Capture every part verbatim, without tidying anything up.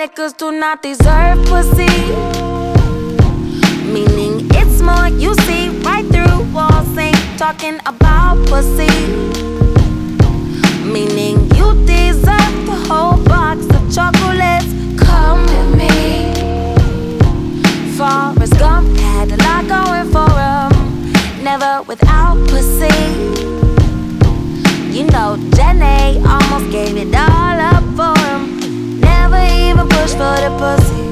niggas do not deserve pussy. Meaning it's more you see right through walls, ain't talking about pussy. Meaning you deserve the whole box of chocolates. Come with me. Forrest Gump had a lot going for him, never without pussy. You know, Jenny almost gave it all up for him. Never even pushed for the pussy.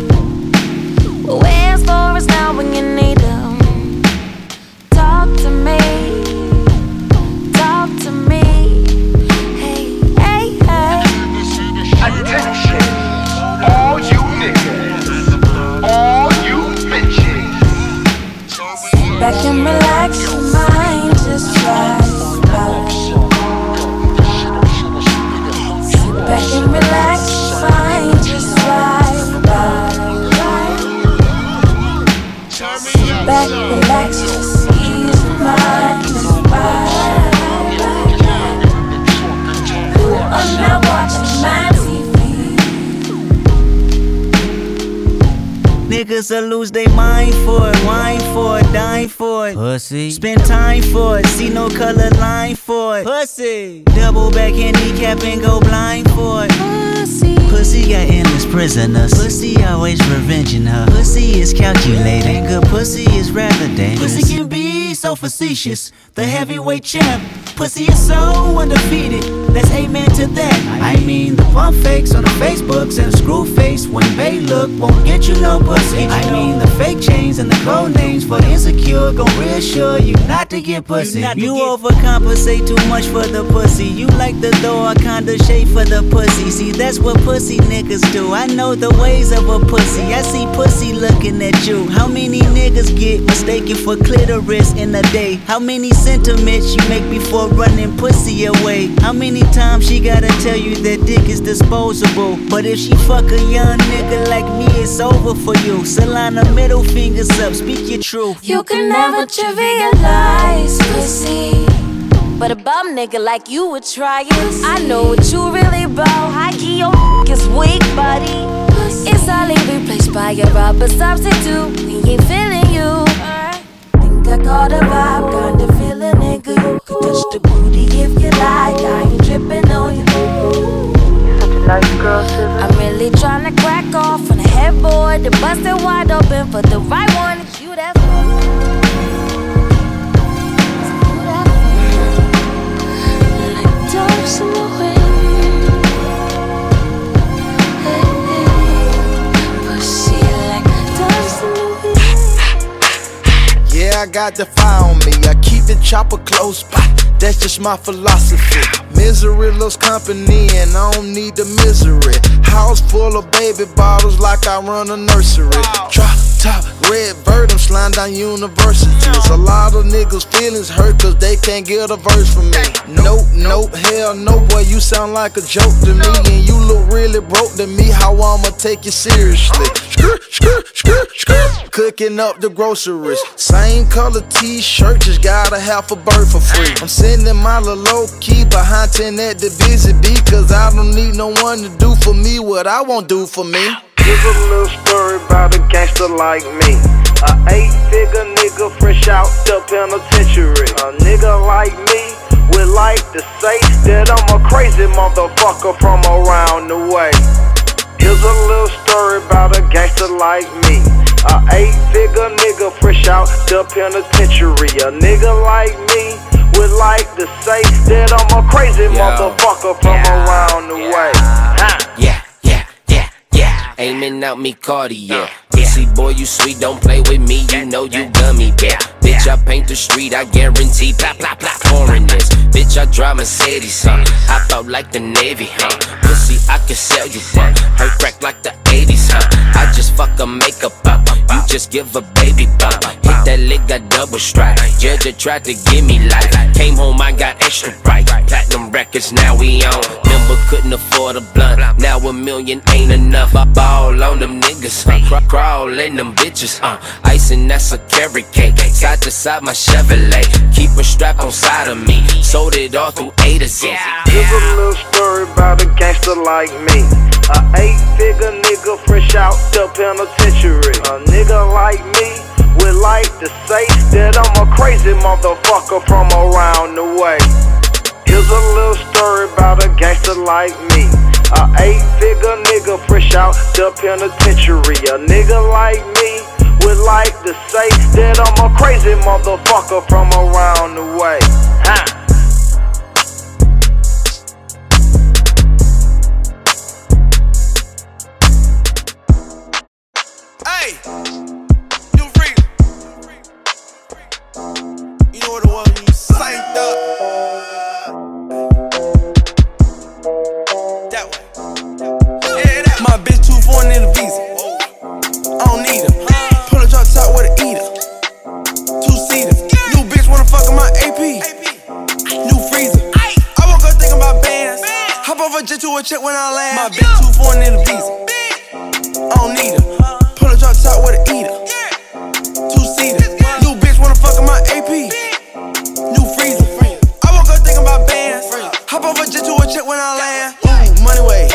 Where's Forrest now when you need him? Talk to me, talk to me. Hey, hey, hey. Attention, all you niggas, all you bitches. Back and relax your mind, just try. Back and relax, find just right, right. Back, relax, just ease your mind, just right. You are not watching my T V. Niggas will lose their mind for it, wine for it, dine for it. Pussy. Spend time for it, see no color line for it. Pussy. Double back handicap and go blind. Pussy. Pussy got endless prisoners. Pussy always revenging her. Pussy is calculating. Good pussy is rather dangerous. Pussy can be so facetious. The heavyweight champ. Pussy is so undefeated. Let's amen to that. I mean the pump fakes on the Facebooks and the screw face when they look won't get you no pussy. I mean the fake chains and the code names for the insecure gon' reassure you not to get pussy. You, you get- overcompensate too much for the pussy. You like the door kinda shade for the pussy. See, that's what pussy niggas do. I know the ways of a pussy. I see pussy looking at you. How many niggas get mistaken for clitoris in a day? How many sentiments you make before running pussy away? How many times she gotta tell you that dick is disposable? But if she fuck a young nigga like me, it's over for you. So line the middle fingers up, speak your truth. You can never trivialize pussy, but a bum nigga like you would try it. I know what you really about. High-key, your f*** is weak, buddy. It's hardly replaced by your rubber substitute. We ain't feeling you. Think I caught a vibe, kinda feeling nigga. You can touch the booty if you like. I ain't tripping on you. Such a nice girl, Susan. I'm really tryna crack off on the headboard, the bust it wide open for the right one. It's you that f***. Doves in the wind. Hey, hey. Pussy like doves in the wind. Yeah, I got the fire on me. I keep the chopper close by. That's just my philosophy. Misery loves company, and I don't need the misery. House full of baby bottles like I run a nursery. Wow. Drop top, red bird, I'm sliding down universities. Yeah. A lot of niggas' feelings hurt cause they can't get a verse from me. Nope, nope, hell no, boy, you sound like a joke to me. And you look really broke to me, how I'ma take you seriously? Skr, skr, skr, skr. Cooking up the groceries. Same color t-shirt, just gotta have a bird for free. I'm sending my little low key behind ten at the busy bee, cause I don't need no one to do for me what I won't do for me. Here's a little story about a gangster like me. A eight-figure nigga fresh out the penitentiary. A nigga like me would like to say that I'm a crazy motherfucker from around the way. Here's a little story about a gangster like me. A eight-figure nigga fresh out the penitentiary. A nigga like me would like to say that I'm a crazy Yo. motherfucker from yeah. around the yeah. way. Huh. Yeah. Aiming out me Cartier. Pussy boy, you sweet, don't play with me. You know you gummy bear. Bitch, I paint the street, I guarantee. Blah, blah, blah, pouring this. Bitch, I drive Mercedes, huh? I pop like the Navy, huh? Pussy, I can sell you, huh? Her crack like the eighties, huh? I just fuck a makeup up. You just give a baby bump. Hit that lick, got double strike. Judge, I tried to give me life. Came home, I got extra bright. Platinum records, now we on. Remember, couldn't afford a blunt. Now a million ain't enough. I ball on them niggas, huh? Crawl in them bitches, uh. Icing, that's a carrot cake. Side to side, my Chevrolet. Keep a strap on side of me. Sold it all through A to Z. Here's a little story about a gangster like me. A eight-figure nigga fresh out the penitentiary. A nigga like me would like to say that I'm a crazy motherfucker from around the way. Here's a little story about a gangster like me. A eight-figure nigga fresh out the penitentiary. A nigga like me would like to say that I'm a crazy motherfucker from around the way. Ha! Check when I land. My bitch yeah. Too foreign in the visa. I don't need her. Pull a drop top with a eater. Two seater. New bitch wanna fuck in my A P. New freezer. I woke up thinking about bands. Hop over just to a check when I land. Ooh, money way.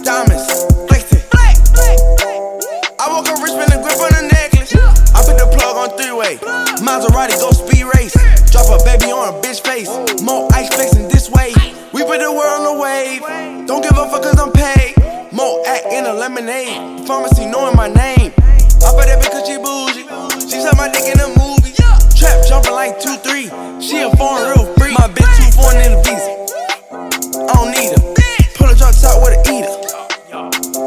Diamonds. Flexing. I woke up rich with a grip on a necklace. I put the plug on three way. Maserati go speed race. Drop a baby on a bitch face. More ice flexing this way. We put the world on the wave. Don't give a fuck cause I'm paid. Mo act in a lemonade. Pharmacy knowing my name. I put that bitch cause she bougie. She suck my dick in a movie. Trap jumping like two three. She a foreign real freak. My bitch too foreign in the visa. I don't need her. Pull a drop top with a eater.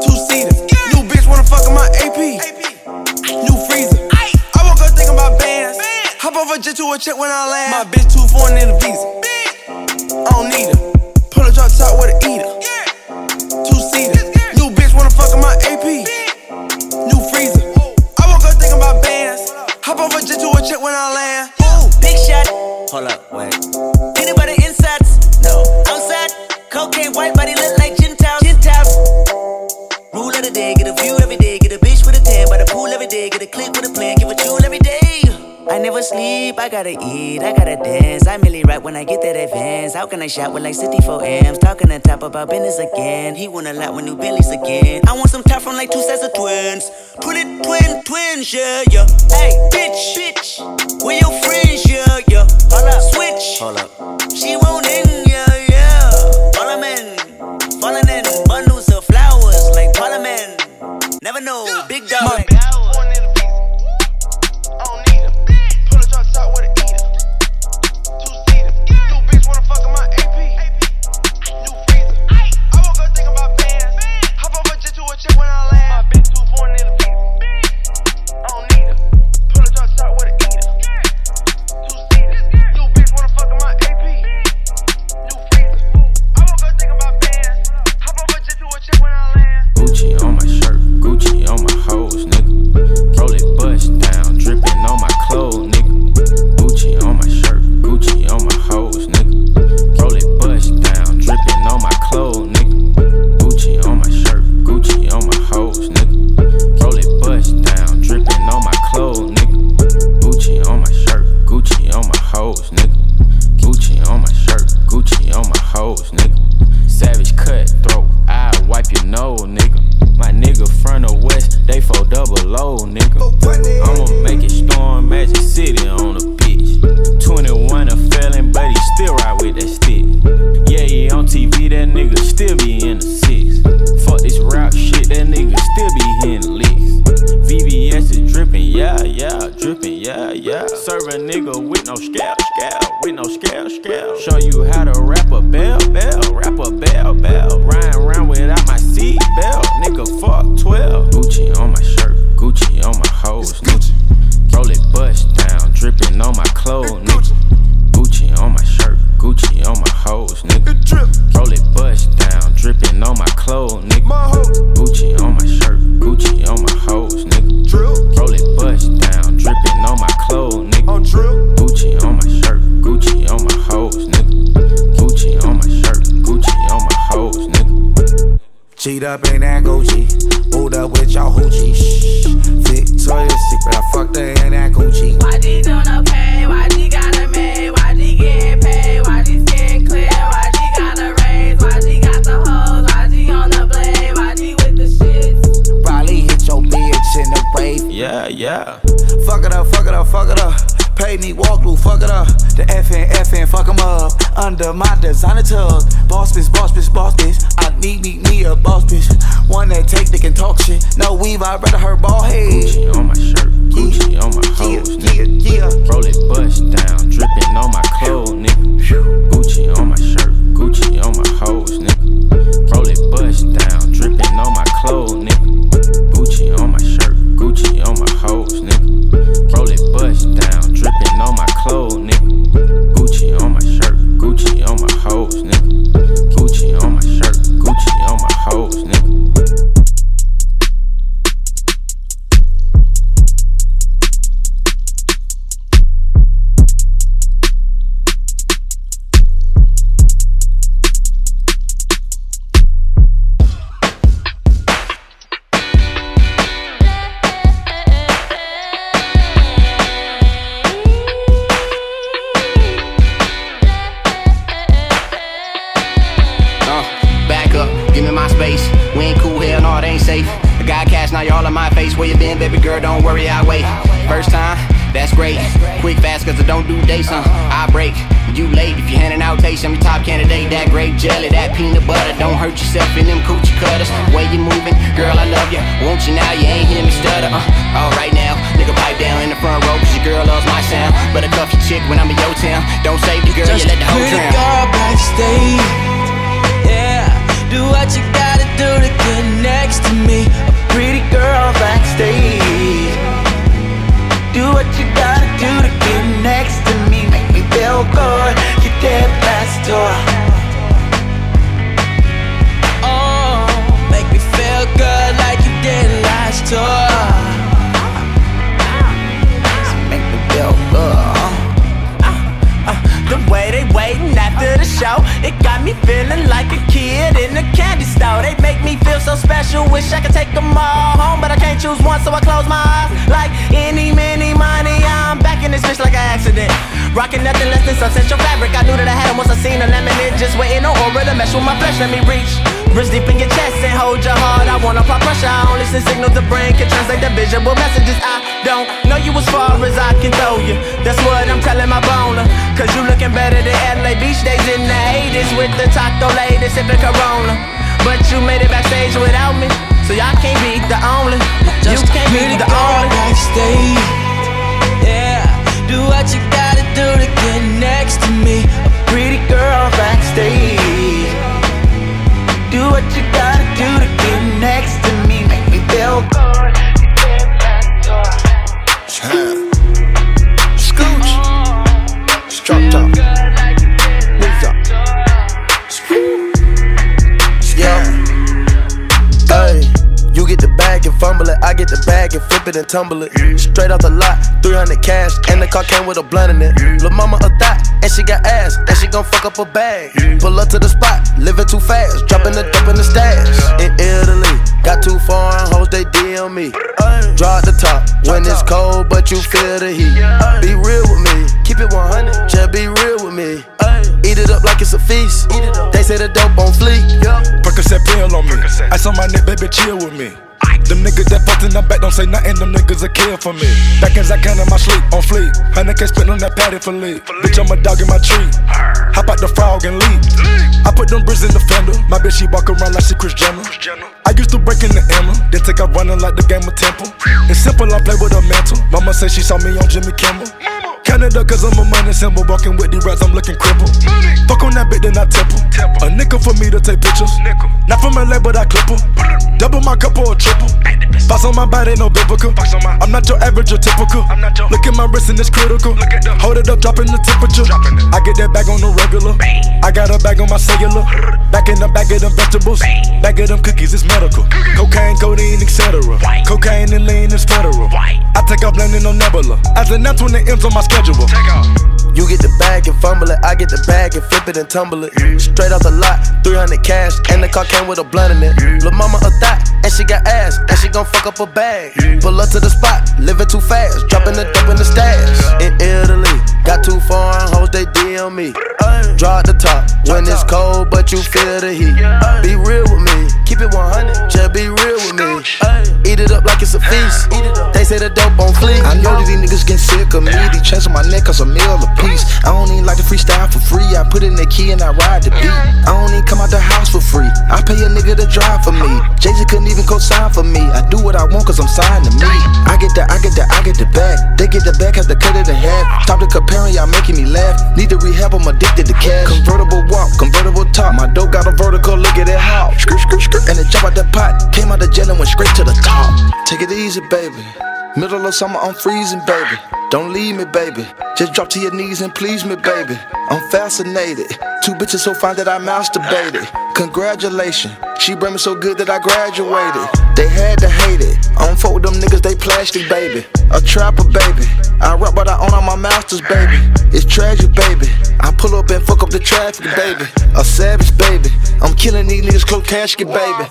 Two seater. New bitch wanna fuck in my A P. New freezer. I woke up thinking about bands. Hop over just to a check when I land. My bitch too foreign in the visa. I don't need her. Drop top with a eater, yeah. Two seater. New bitch wanna fuck in my A P. New freezer. I woke up thinking about bands. Hop over just to a check when I land. Ooh, big shot. Hold up, wait. Anybody insides? No. Outside, cocaine white body look like gin town. Gin town. Rule of the day, get a view every day. Get a bitch with a tan by the pool every day. Get a clip with a plan, give a jewel every day. I never sleep, I gotta eat, I gotta dance. I merely rap when I get that advance. How can I shop with like sixty-four amps? Talking on top about business again. He want a lot with new Bentleys again. I want some top from like two sets of twins. Twin, twin, twins, yeah, yeah. Hey, bitch, bitch, where your friends, yeah, yeah. Hold up, switch, hold up. She won't in, yeah, yeah. All I'm in, falling in bundles of flowers like Parliament. Never know, yeah, big dog. My like play. yeah. Fuck it up, fuck it up, fuck it up. Pay me walkthrough, fuck it up. The effing, effing, fuck them up. Under my designer tub. Boss bitch, boss bitch, boss bitch. I need me, me a boss bitch. One that take dick and talk shit. No weave, I'd rather her ball head. Gucci on my shirt, Gucci yeah. on my hoes, yeah, nigga. Yeah, yeah. Roll it bust down, dripping on my clothes, nigga. Gucci on my shirt, Gucci on my hoes, nigga. Roll it bust down, dripping on my clothes, nigga. Gucci on my shirt, Gucci on my hoes, nigga. Roll it bust down, dripping on my clothes, nigga. Gucci on my shirt, Gucci on my hoes, nigga. Gucci on my shirt, Gucci on my hoes, nigga. Jelly, that peanut butter, don't hurt yourself in them coochie cutters. Way you moving, girl, I love you. Want you now, you ain't hear me stutter. Uh, all right now, nigga, pipe down in the front row, cause your girl loves my sound. But I cuff your chick when I'm in your town. Don't save the girl, just you let the whole town. Just pretty girl backstage, yeah. Do what you gotta do to get next to me. A pretty girl backstage, do what you gotta do to get next to me. Make me feel good, you're dead past door. Good like you did last tour. So make me feel good. Uh, uh, the way they waiting after the show, it got me feeling like a kid in a candy store. They make me feel so special, wish I could take them all home, but I can't choose one, so I close my eyes. Like any, many, money, I'm back in this bitch like an accident. Rockin' nothing less than some central fabric. I knew that I had them once I seen a lemonade. Just waiting on aura to mesh with my flesh, let me reach. Wrist deep in your chest and hold your heart. I won't apply pressure, I only send signals the brain can translate the visual messages. I don't know you as far as I can throw you. That's what I'm telling my boner. Cause you looking better than L A Beach days in the eighties with the taco lady sipping Corona. But you made it backstage without me, so y'all can't be the only. Just you can't be the only backstage. Yeah, do what you gotta do to get next to me. A pretty girl backstage. Do what you gotta do to get next to me. Make me feel good. Scooch. It's drop top. Wings up. Yeah. Hey, you get the bag and fumble it. I get the bag and flip it and tumble it. Straight out the lot, three hundred cash. And the car came with a blunt in it. Lil' mama a thot. And she got ass, and she gon' fuck up a bag. Pull up to the spot, living too fast, dropping the dump in the stash. In Italy, got two foreign hoes, they D M me. Drop the top, when it's cold, but you feel the heat. Be real with me, keep it one hundred, just be real with me. Eat it up like it's a feast, they say the dope on fleek. Percocet pill on me, ice on my neck, baby, chill with me. Them niggas that fucked in the back don't say nothing, them niggas a kill for me. Back as I can in my sleep, on fleek. Honey can't spit on that patty for lead. Bitch, I'm a dog in my tree. Hop out the frog and leave. I put them bricks in the fender. My bitch, she walk around like she Kris Jenner. I used to break in the Emma, then take out running like the game of Temple. It's simple, I play with a mantle. Mama say she saw me on Jimmy Kimmel. Canada, cause I'm a money symbol. Walking with the rats, I'm looking crippled. Money. Fuck on that bitch, then I temple. temple. A nickel for me to take pictures. Nickel. Not from L A, but I clip em. Double my cup or a triple. Box on my body, no biblical. I'm not your average or typical. Your... Look at my wrist and it's critical. Look at the... Hold it up, dropping the temperature. Dropping the... I get that bag on the regular. Bang. I got a bag on my cellular. Back in the bag of them vegetables. Bang. Back of them cookies, it's medical. Cookies. Cocaine, codeine, et cetera. Cocaine and lean is federal. White. I take off landing on Nebula. As an that's when the M's on my schedule. You get the bag and fumble it. I get the bag and flip it and tumble it. Straight out the lot, three hundred cash. And the car came with a blunt in it. Lil' mama a thot, and she got ass. And she gon' fuck up a bag. Pull up to the spot, living too fast. Dropping the dump in the stash. In Italy, got two foreign hoes, they D M me. Drop the top, when it's cold, but you feel the heat. Be real with me, keep it one hundred, just be real with me. Eat it up like it's a feast, they say the dope on fling. I know that these niggas getting sick of me. These chains on my neck cause a meal apiece. I don't even like to freestyle for free. I put in the key and I ride the beat. I don't even come out the house for free. I pay a nigga to drive for me. Jay-Z couldn't even co-sign for me. I do what I want cause I'm signed to me. I get the, I get the, I get the back. They get the back, have to cut it in half. Stop the comparing, y'all making me laugh. Need to rehab, I'm addicted to cash. Convertible walk, convertible top. My dope got a vertical, look at it how. And it jump out the pot. Came out the jail and went straight to the top. Take it easy, baby. Middle of summer, I'm freezing, baby. Don't leave me, baby. Just drop to your knees and please me, baby. I'm fascinated. Two bitches so fine that I masturbated. Congratulations. She brought me so good that I graduated. They had to hate it. I don't fuck with them niggas, they plastic, baby. A trapper, baby. I rap but I own all my masters, baby. It's tragic, baby. I pull up and fuck up the traffic, baby. A savage, baby. I'm killing these niggas, close casket, baby. You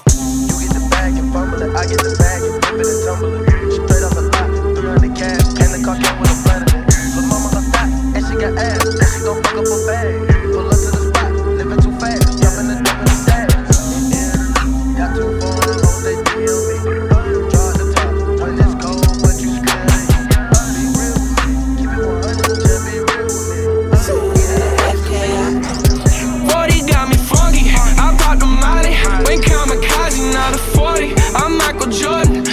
get the bag and fumble it. I get the bag and flip it and tumble it. Straight off the lot, three hundred cash. And the car came with a planet. But mama got fat, and she got ass. And she gon' fuck up a bag. Pull up to the spot, living too fast. Jumping and jumping and sad. Y'all too far, don't they deal me. Draw the top, when it's cold, but you scared me. Be real with me, keep it one hundred, just be real with me. Brody got me funky, I brought the Molly. Went kamikaze, not a forty. I'm Michael Jordan.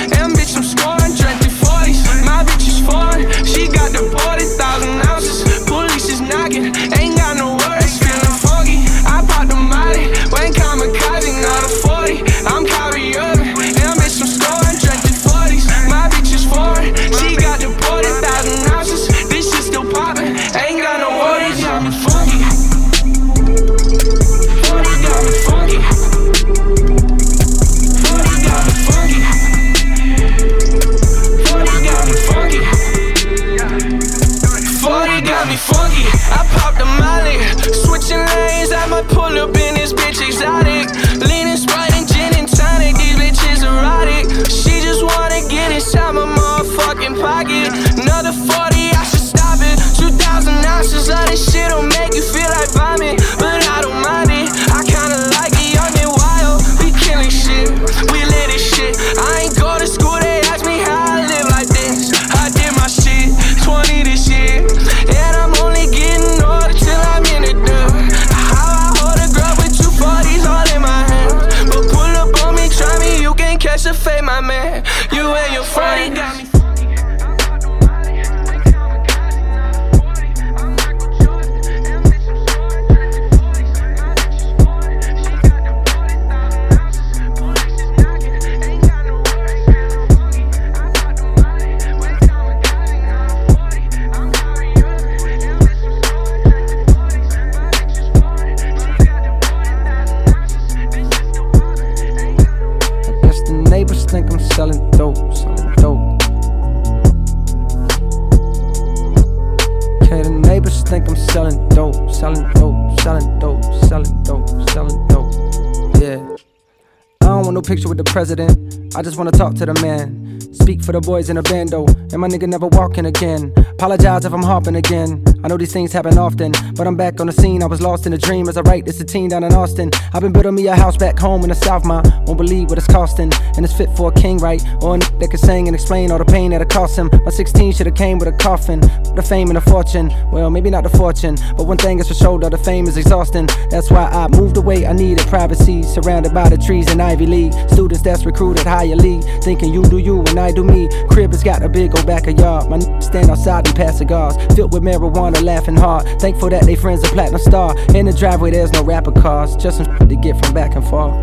Picture with the president, I just wanna talk to the man. Speak for the boys in a bando, and my nigga never walking again. Apologize if I'm harping again. I know these things happen often, but I'm back on the scene. I was lost in a dream as I write this a teen down in Austin. I've been building me a house back home in the South, ma. Won't believe what it's costing, and it's fit for a king, right? Or a nigga that can sing and explain all the pain that it cost him. My sixteen shoulda came with a coffin, the fame and the fortune. Well, maybe not the fortune, but one thing is for sure, though, the fame is exhausting. That's why I moved away. I needed privacy, surrounded by the trees in Ivy League. Students that's recruited highly, thinking you do you and I do me. Crib has got a big old backyard. My niggas stand outside and pass cigars, filled with marijuana. Laughing hard, thankful that they friends a platinum star. In the driveway there's no rapper cars, just some shit to get from back and forth.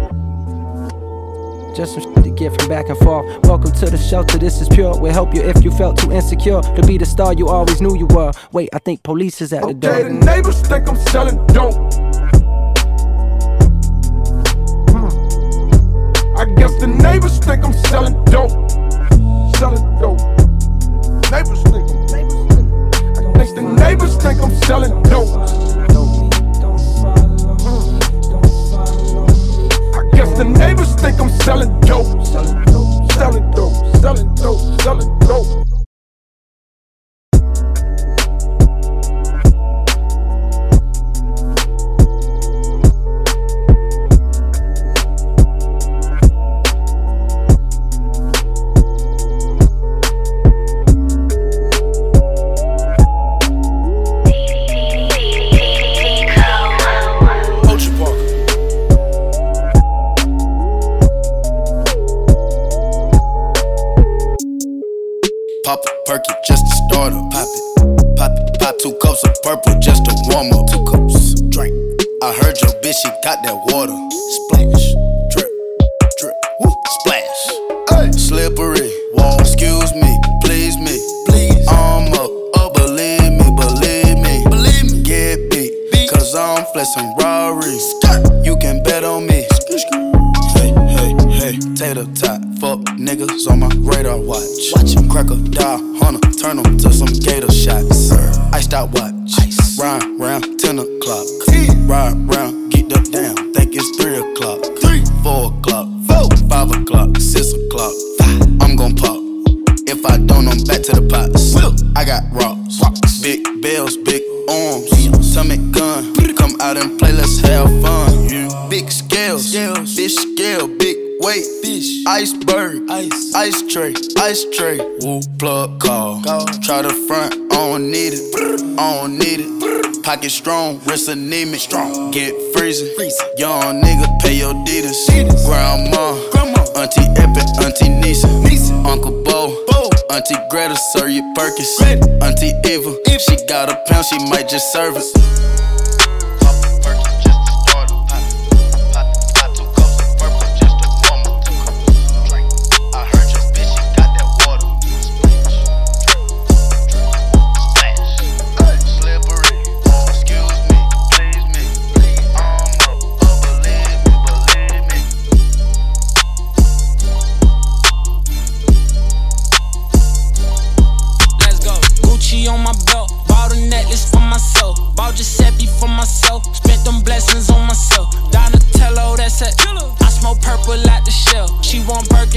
Just some shit to get from back and forth. Welcome to the shelter, this is pure. We'll help you if you felt too insecure to be the star you always knew you were. Wait, I think police is at the door. Okay, the neighbors think I'm selling dope. Hmm. I guess the neighbors think I'm selling dope. Selling dope. Neighbors think I'm selling dope. The neighbors think I'm selling dope. I guess the neighbors think I'm selling dope. Selling dope, selling dope, selling dope, selling dope. just a starter. Pop it, pop it, pop two cups of purple just to warm up. Two cups, drink. I heard your bitch, she got that water. Splash, drip, drip, woo, splash. Ay. Slippery, won't excuse me, please me, please. I'm up, oh believe me, believe me, believe me. Get beat, beat. Cause I'm flexing Rari. You can bet on me. Tater tot, fuck niggas on my radar watch. Watch him crack a die, hunter, turn him to some gator shots. Iced out watch, ice. Ride round ten o'clock. Ride round, get the damn, think it's three o'clock. Three. four o'clock, four. five o'clock, six o'clock. Five. I'm gon' pop. If I don't, I'm back to the pots. Will. I got rocks, rocks. Big bells, big arms. Stomach gun, come out and play, let's have fun. Yeah. Big scales, scales, big scale, big weight, fish, iceberg, ice, ice tray, ice tray. Woo, plug call. Go. Try to front, I don't need it, brr, I don't need it. Brr. Pocket strong, wrist anemic, strong. Get freezing, freezing. Young nigga, pay your deeders. Grandma, grandma, auntie Epic, auntie Nisa, Nisa. Uncle Bo, Bo, auntie Greta, sir, you Perkins, Greta. Auntie Eva, Eva, she got a pound, she might just serve us.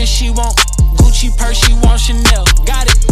She want Gucci purse, she want Chanel. Got it,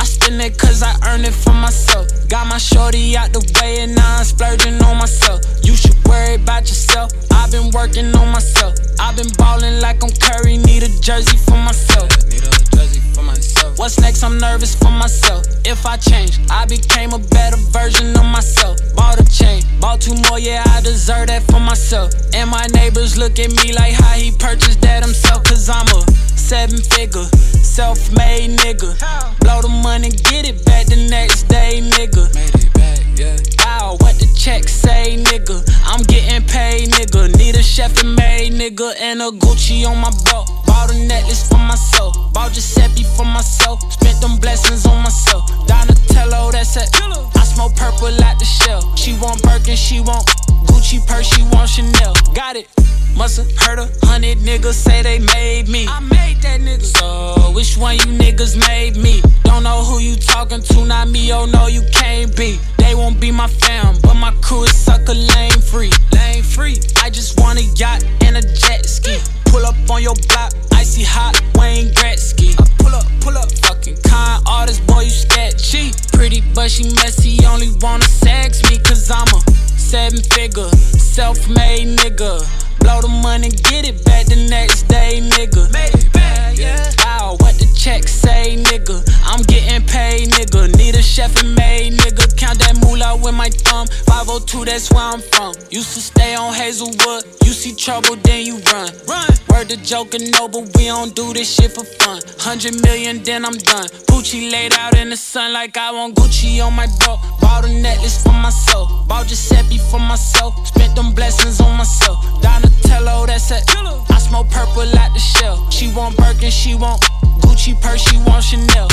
I spend it cause I earn it for myself. Got my shorty out the way and now I'm splurging on myself. You should worry about yourself, I've been working on myself. I've been ballin' like I'm Curry, need a jersey for myself. Need a jersey for myself. What's next, I'm nervous for myself. If I change, I became a better version of myself. Bought a chain, bought two more, yeah, I deserve that for myself. And my neighbors look at me like how he purchased that himself. Cause I'm a seven figure, self-made nigga. Blow the money, get it back the next day, nigga. Made it back, yeah. Wow, what the check say, nigga? I'm getting paid, nigga. Need a chef and maid, nigga. And a Gucci on my belt. Bought a necklace for myself. Bought Giuseppe for myself. Spent them blessings on myself. Donatello, that's it. I smoke purple like the shell. She want Birkin, she want Gucci purse, she want Chanel. Got it. Musta heard a hundred niggas say they made me. I made that nigga. So which one you niggas made me? Don't know who you talking to, not me, oh no you can't be. They won't be my fam, but my crew is sucker lane free. Lane free. I just want a yacht and a jet ski. Pull up on your block, icy hot, Wayne Gretzky. I pull up, pull up, fucking con artist, boy you sketchy. Pretty but she messy, only wanna sex me. Cause I'm a seven figure, self-made nigga. Blow the money, get it back the next day, nigga. Made it back, yeah. Wow, what the check say, nigga? I'm getting paid, nigga. Need a chef and maid, nigga. Count that moolah with my thumb. five oh two, that's where I'm from. Used to stay on Hazelwood. You see trouble, then you run. Run. Word to joker, no, but we don't do this shit for fun. Hundred million, then I'm done. Gucci laid out in the sun like I want Gucci on my belt. Bought a necklace for myself. Bought Giuseppe for myself. Spent them blessings on myself. Donatello, that's it. I smoke purple like the shell. She want Birkin, she want Gucci purse, she want Chanel.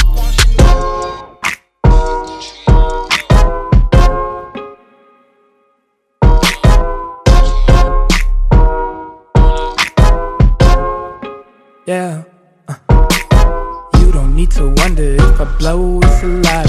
Yeah, uh. You don't need to wonder if I blow it's alive.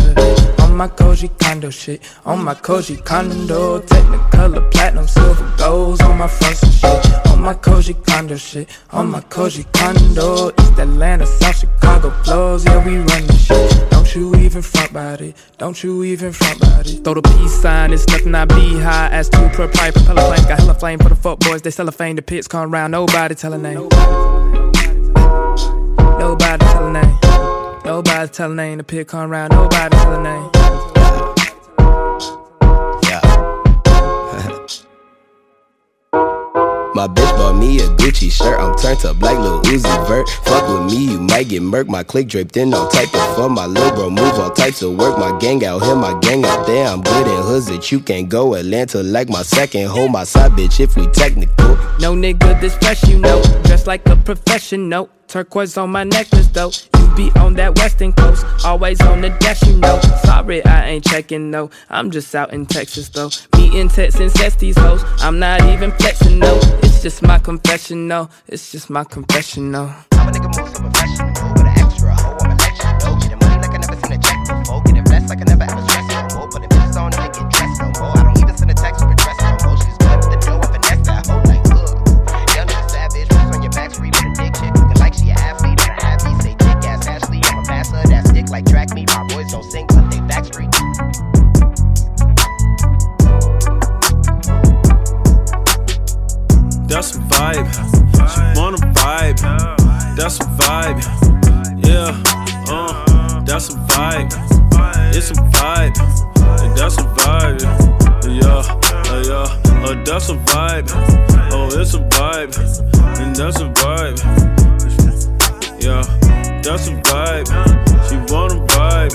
On my Koji Kondo shit, on my Koji Kondo. Technicolor, platinum, silver, golds on my fronts and shit. On my Koji Kondo shit, on my Koji Kondo. East Atlanta, South Chicago flows, yeah we run this shit. Don't you even front about it, don't you even front about it. Throw the peace sign, it's nothing I be high. As two per pipe, propeller flame, got hella flame for the fuck boys. They sell a fame, the pits come round, nobody tell a name. Nobody tell a name. Nobody tell a name, the pit come round, nobody tell a name. Yeah. My bitch bought me a Gucci shirt. I'm turned to black, Lil Uzi Vert. Fuck with me, you might get murked. My clique draped in all type of fun. My lil bro move all types of work. My gang out here, my gang out there. I'm good in hoods that you can't go. Atlanta like my second home. My side bitch if we technical. No nigga this fresh, you know. Dressed like a professional. Turquoise on my necklace though. You be on that western coast. Always on the dash, you know. Sorry, I ain't checking though. I'm just out in Texas though. Me in Texas, that's these hoes. I'm not even flexing though. It's just my confessional. It's just my confessional. I'm a nigga move so professional. With an extra hoe, I'm a lecture though. Getting money like I never seen a check before. Getting blessed like I never ever stressed no more. Putting bitches on and they get dressed no more. I don't even send a text with a dress no more. She's good with the dough and finesse that hoe like look. Young nigga savage, who's on your back street with a dick chick. Looking like she an athlete and an athlete. Say dick ass Ashley, I'm a passer. That stick like track me. My boys don't sing but they back street. That's a vibe, she wanna vibe, that's a vibe, yeah, uh, that's a vibe, it's a vibe, that's a vibe, yeah, yeah, uh, that's a vibe, oh, it's a vibe, and that's a vibe, yeah, that's a vibe, she wanna vibe,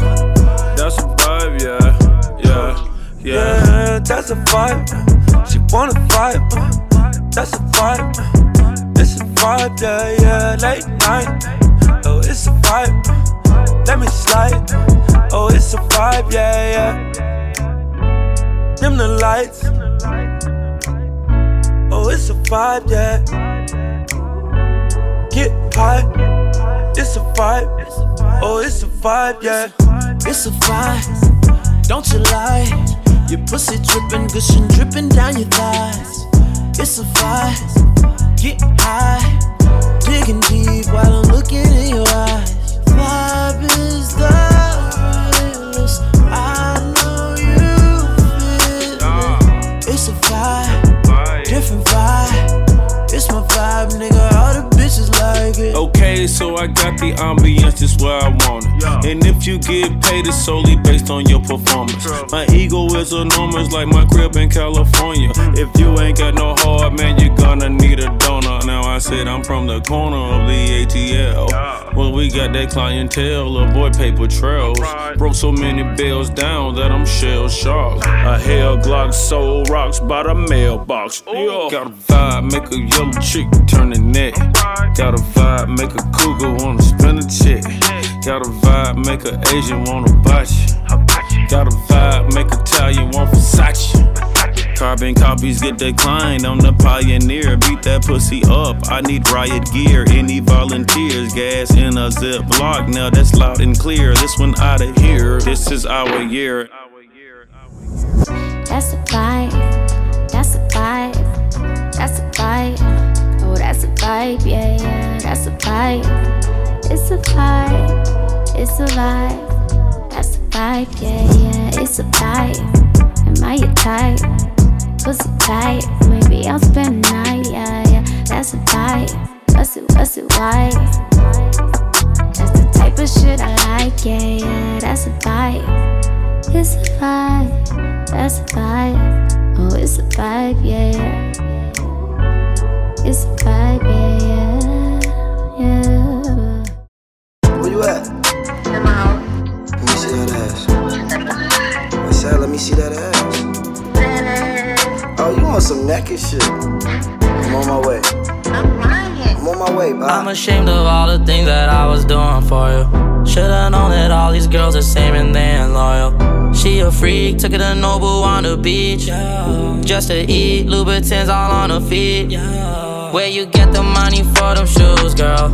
that's a vibe, yeah, yeah, yeah, yeah, that's a vibe, she wanna vibe. That's a vibe, it's a vibe, yeah, yeah, late night. Oh, it's a vibe, let me slide. Oh, it's a vibe, yeah, yeah. Dim the lights. Oh, it's a vibe, yeah. Get high, it's a vibe. Oh, it's a vibe, yeah. It's a vibe, don't you lie. Your pussy drippin', gushing, drippin' down your thighs. It's a vibe, get high, digging deep while I'm looking in your eyes. Vibe is the realest, I know you feel it. It's a vibe, different vibe, it's my vibe, nigga, all the bitches like it. Okay, so I got the ambience, just where I want it. And if you get paid, it's solely based on your performance. My ego is enormous, like my crib in California. If you ain't got no heart, man, you're gonna need a donor. Now I said I'm from the corner of the A T L. Well, we got that clientele, avoid paper trails. Broke so many bills down that I'm shell shocked. I hell Glock sold rocks by the mailbox. Yo. Got a vibe, make a yellow chick turn the neck. Got a vibe, make a cougar wanna spin a chick. Got a vibe, make an Asian wanna botch you. Got a vibe, make Italian want Versace. Carbon copies get declined, I'm the pioneer. Beat that pussy up, I need riot gear. Any volunteers, gas in a Ziploc. Now that's loud and clear, this one out of here. This is our year. That's a vibe, that's a vibe, that's a vibe. Oh, that's a vibe, yeah, yeah, that's a vibe. It's a vibe, it's a vibe, that's a vibe, yeah, yeah, it's a vibe. Am I your type? Pussy tight, maybe I'll spend the night, yeah, yeah, that's a vibe, that's it, that's it, why? That's the type of shit I like, yeah, yeah, that's a vibe. It's a vibe, that's a vibe, oh, it's a vibe, yeah, yeah. It's a vibe, yeah, yeah, yeah. At? In my house. Let me see that ass. I said, let me see that ass. Oh, you want some naked shit? I'm on my way. I'm lying. I'm on my way, bye. I'm ashamed of all the things that I was doing for you. Should've known that all these girls are same and they ain't loyal. She a freak, took it to Nobu on the beach. Yeah. Just to eat, Louboutins all on her feet. Yeah. Where you get the money for them shoes, girl?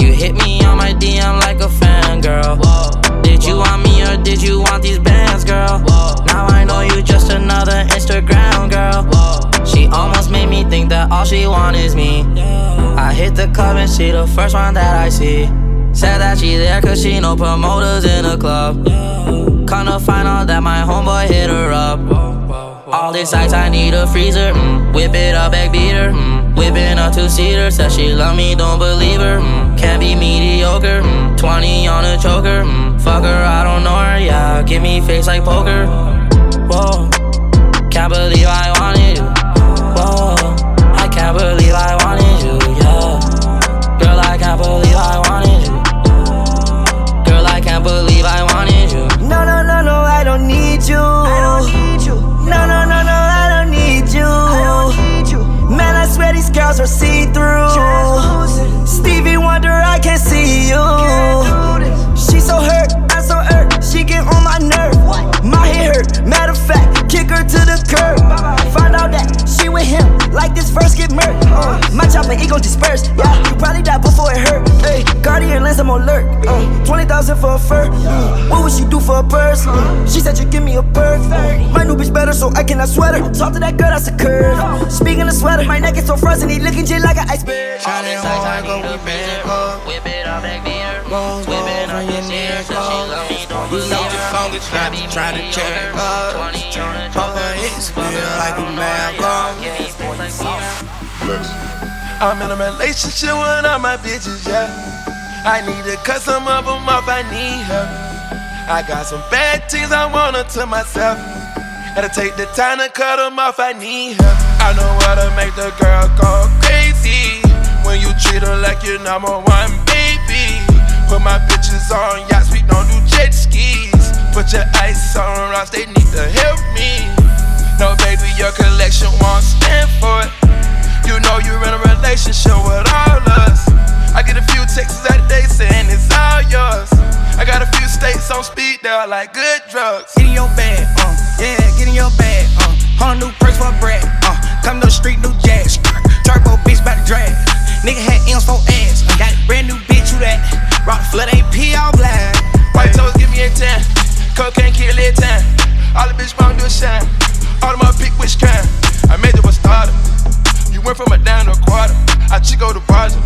You hit me on my D M like a fangirl. Whoa, did you whoa. want me or did you want these bands, girl? Whoa, now I know you just another Instagram girl. Whoa, she almost made me think that all she want is me. Yeah. I hit the club and she the first one that I see. Said that she there cause she no promoters in the club. Yeah. Come to find out that my homeboy hit her up. Whoa, whoa, whoa. All this ice, I need a freezer. Mm. Whip it up, back beat her. Mm. Whippin' a two-seater, said she love me, don't believe her. Mm, can't be mediocre, mm, twenty on a choker. Mm, fuck her, I don't know her, yeah, give me face like poker. Whoa, can't believe I wanted you. Whoa, I can't believe like this verse get murked. Uh, my chopper, it gon' disperse. Yeah, you probably die before it hurt. Ay, Guardian lens, I'm on lurk. Uh, twenty thousand for a fur. Yeah. What would she do for a purse? Uh, she said, you give me a bird. thirty. My new bitch better, so I cannot sweat her. Talk to that girl, that's a curve. Uh, Speaking of sweater, my neck is so frozen, he looking just like an iceberg. Charlie, I go with beer. Whip it out back there. Whip it out your near. You know the phone is trying to try to check up. Papa is feel like a man gone. I'm in a relationship with all my bitches, yeah. I need to cut some of them off, I need help. I got some bad things I want to myself. Gotta take the time to cut them off, I need help. I know how to make the girl go crazy. When you treat her like your number one baby. Put my bitches on yachts, we don't do jet skis. Put your ice on rocks, they need to help me. No baby, your collection won't stand for it. You know you're in a relationship with all us. I get a few texts out of day saying it's all yours. I got a few states on speed, they're like good drugs. Get in your bag, uh, yeah, get in your bag, uh. Whole new perks for a brat, uh. Come to the street, new jazz. Turbo bitch bout to drag. Nigga had M's on ass, uh. Got a brand new bitch, you that. Rock flood A P all black. White toes give me a ten. Cocaine kill it ten. All the bitch won't do a shine. All of my pick which kind. I made it with starter. You went from a dime to a quarter. I chico the project.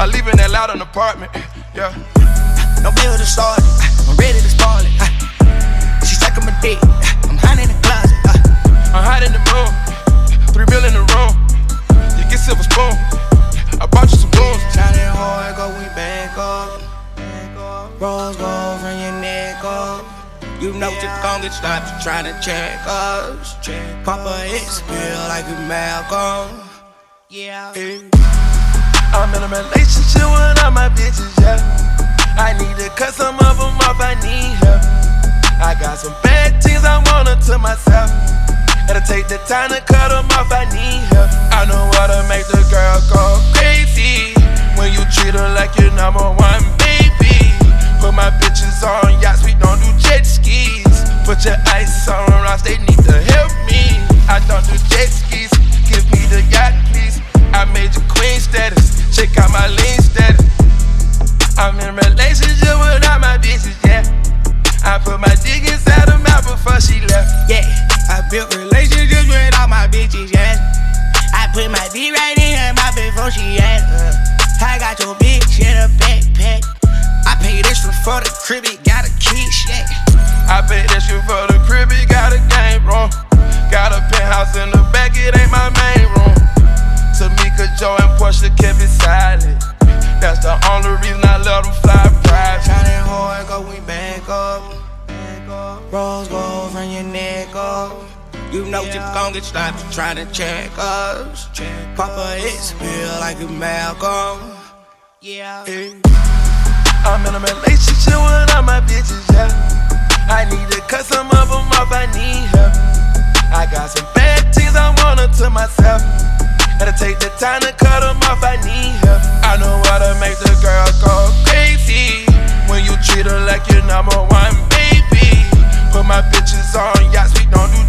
I leave in that loud an apartment, yeah. No bill to start it. I'm ready to spoil it. She's like I'm a dick. I'm hiding in the closet. I'm hiding in the room. Three bill in the room. You get silver spoon. I bought you some booze. Charlie hard go, we back up. Rose gold from your neck up. You know you're gon' get stopped trying to check us. Papa is feel like a Malcolm. Yeah. I'm in a relationship with all my bitches, yeah. I need to cut some of them off, I need help. I got some bad things I want to myself. Gotta take the time to cut them off, I need help. I know how to make the girl go crazy. When you treat her like your number one baby. Put my bitches on yachts, we don't do jet skis. Put your ice on rocks, they need to help me. I don't do jet skis, give me the yacht please. I made you queen status, check out my lean status. I'm in a relationship with all my bitches, yeah. I put my dick inside her mouth before she left. Yeah, I built relationships with all my bitches, yeah. I put my dick right in her mouth before she left. uh, I got your bitch in a backpack. I paid extra for the crib, it got a kiss, yeah. I paid extra for the crib, it got a game room. Got a penthouse in the back, it ain't my main room. Tamika, Joe, and Portia kept it silent. That's the only reason I let them fly private. Shining hard, go we back up. Rose gold from your neck up. You know yeah. You gon' get stopped trying to check us. Check Papa, it's feel like a Malcolm. Yeah. I'm in a relationship with all my bitches, yeah. I need to cut some of them off, I need help. I got some bad things I want to myself. Gotta take the time to cut them off, I need help. I know how to make the girl go crazy. When you treat her like your number one baby. Put my bitches on yachts, we don't do